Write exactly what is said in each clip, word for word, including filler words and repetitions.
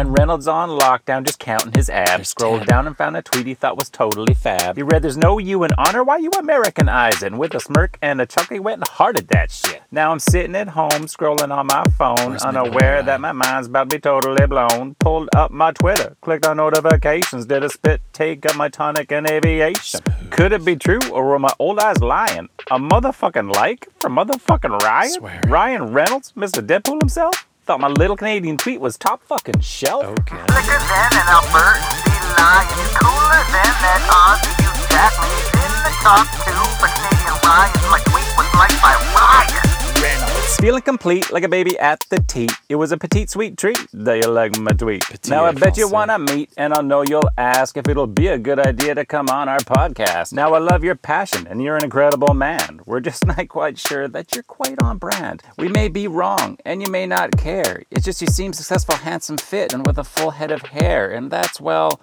Ryan Reynolds on lockdown, just counting his abs. Scrolled down and found a tweet he thought was totally fab. He read, "There's no you in honor, why you Americanizing?" With a smirk and a chuckle, he went and hearted that shit. Now I'm sitting at home, scrolling on my phone, unaware that my mind's about to be totally blown. Pulled up my Twitter, clicked on notifications, did a spit take of my tonic and aviation. Smooth. Could it be true, or were my old eyes lying? A motherfucking like from motherfucking Ryan? Swear. Ryan Reynolds, Mister Deadpool himself? Thought my little Canadian tweet was top fucking shelf. Okay. Slicker than an Albertan, you cooler than that Aussie, you definitely in the top two, but Canadian Ryan's like tweet was like by Ryan. Feeling complete like a baby at the teat. It was a petite sweet treat that you like my tweet. Petite, now I bet you want to meet, and I'll know you'll ask if it'll be a good idea to come on our podcast. Now I love your passion, and you're an incredible man. We're just not quite sure that you're quite on brand. We may be wrong, and you may not care. It's just you seem successful, handsome, fit, and with a full head of hair. And that's, well...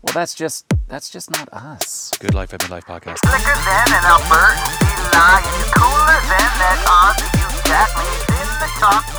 Well, that's just that's just not us. Good Life and Good Life podcast. Slicker than an Albertan, cooler than that Aussie, you definitely in the top.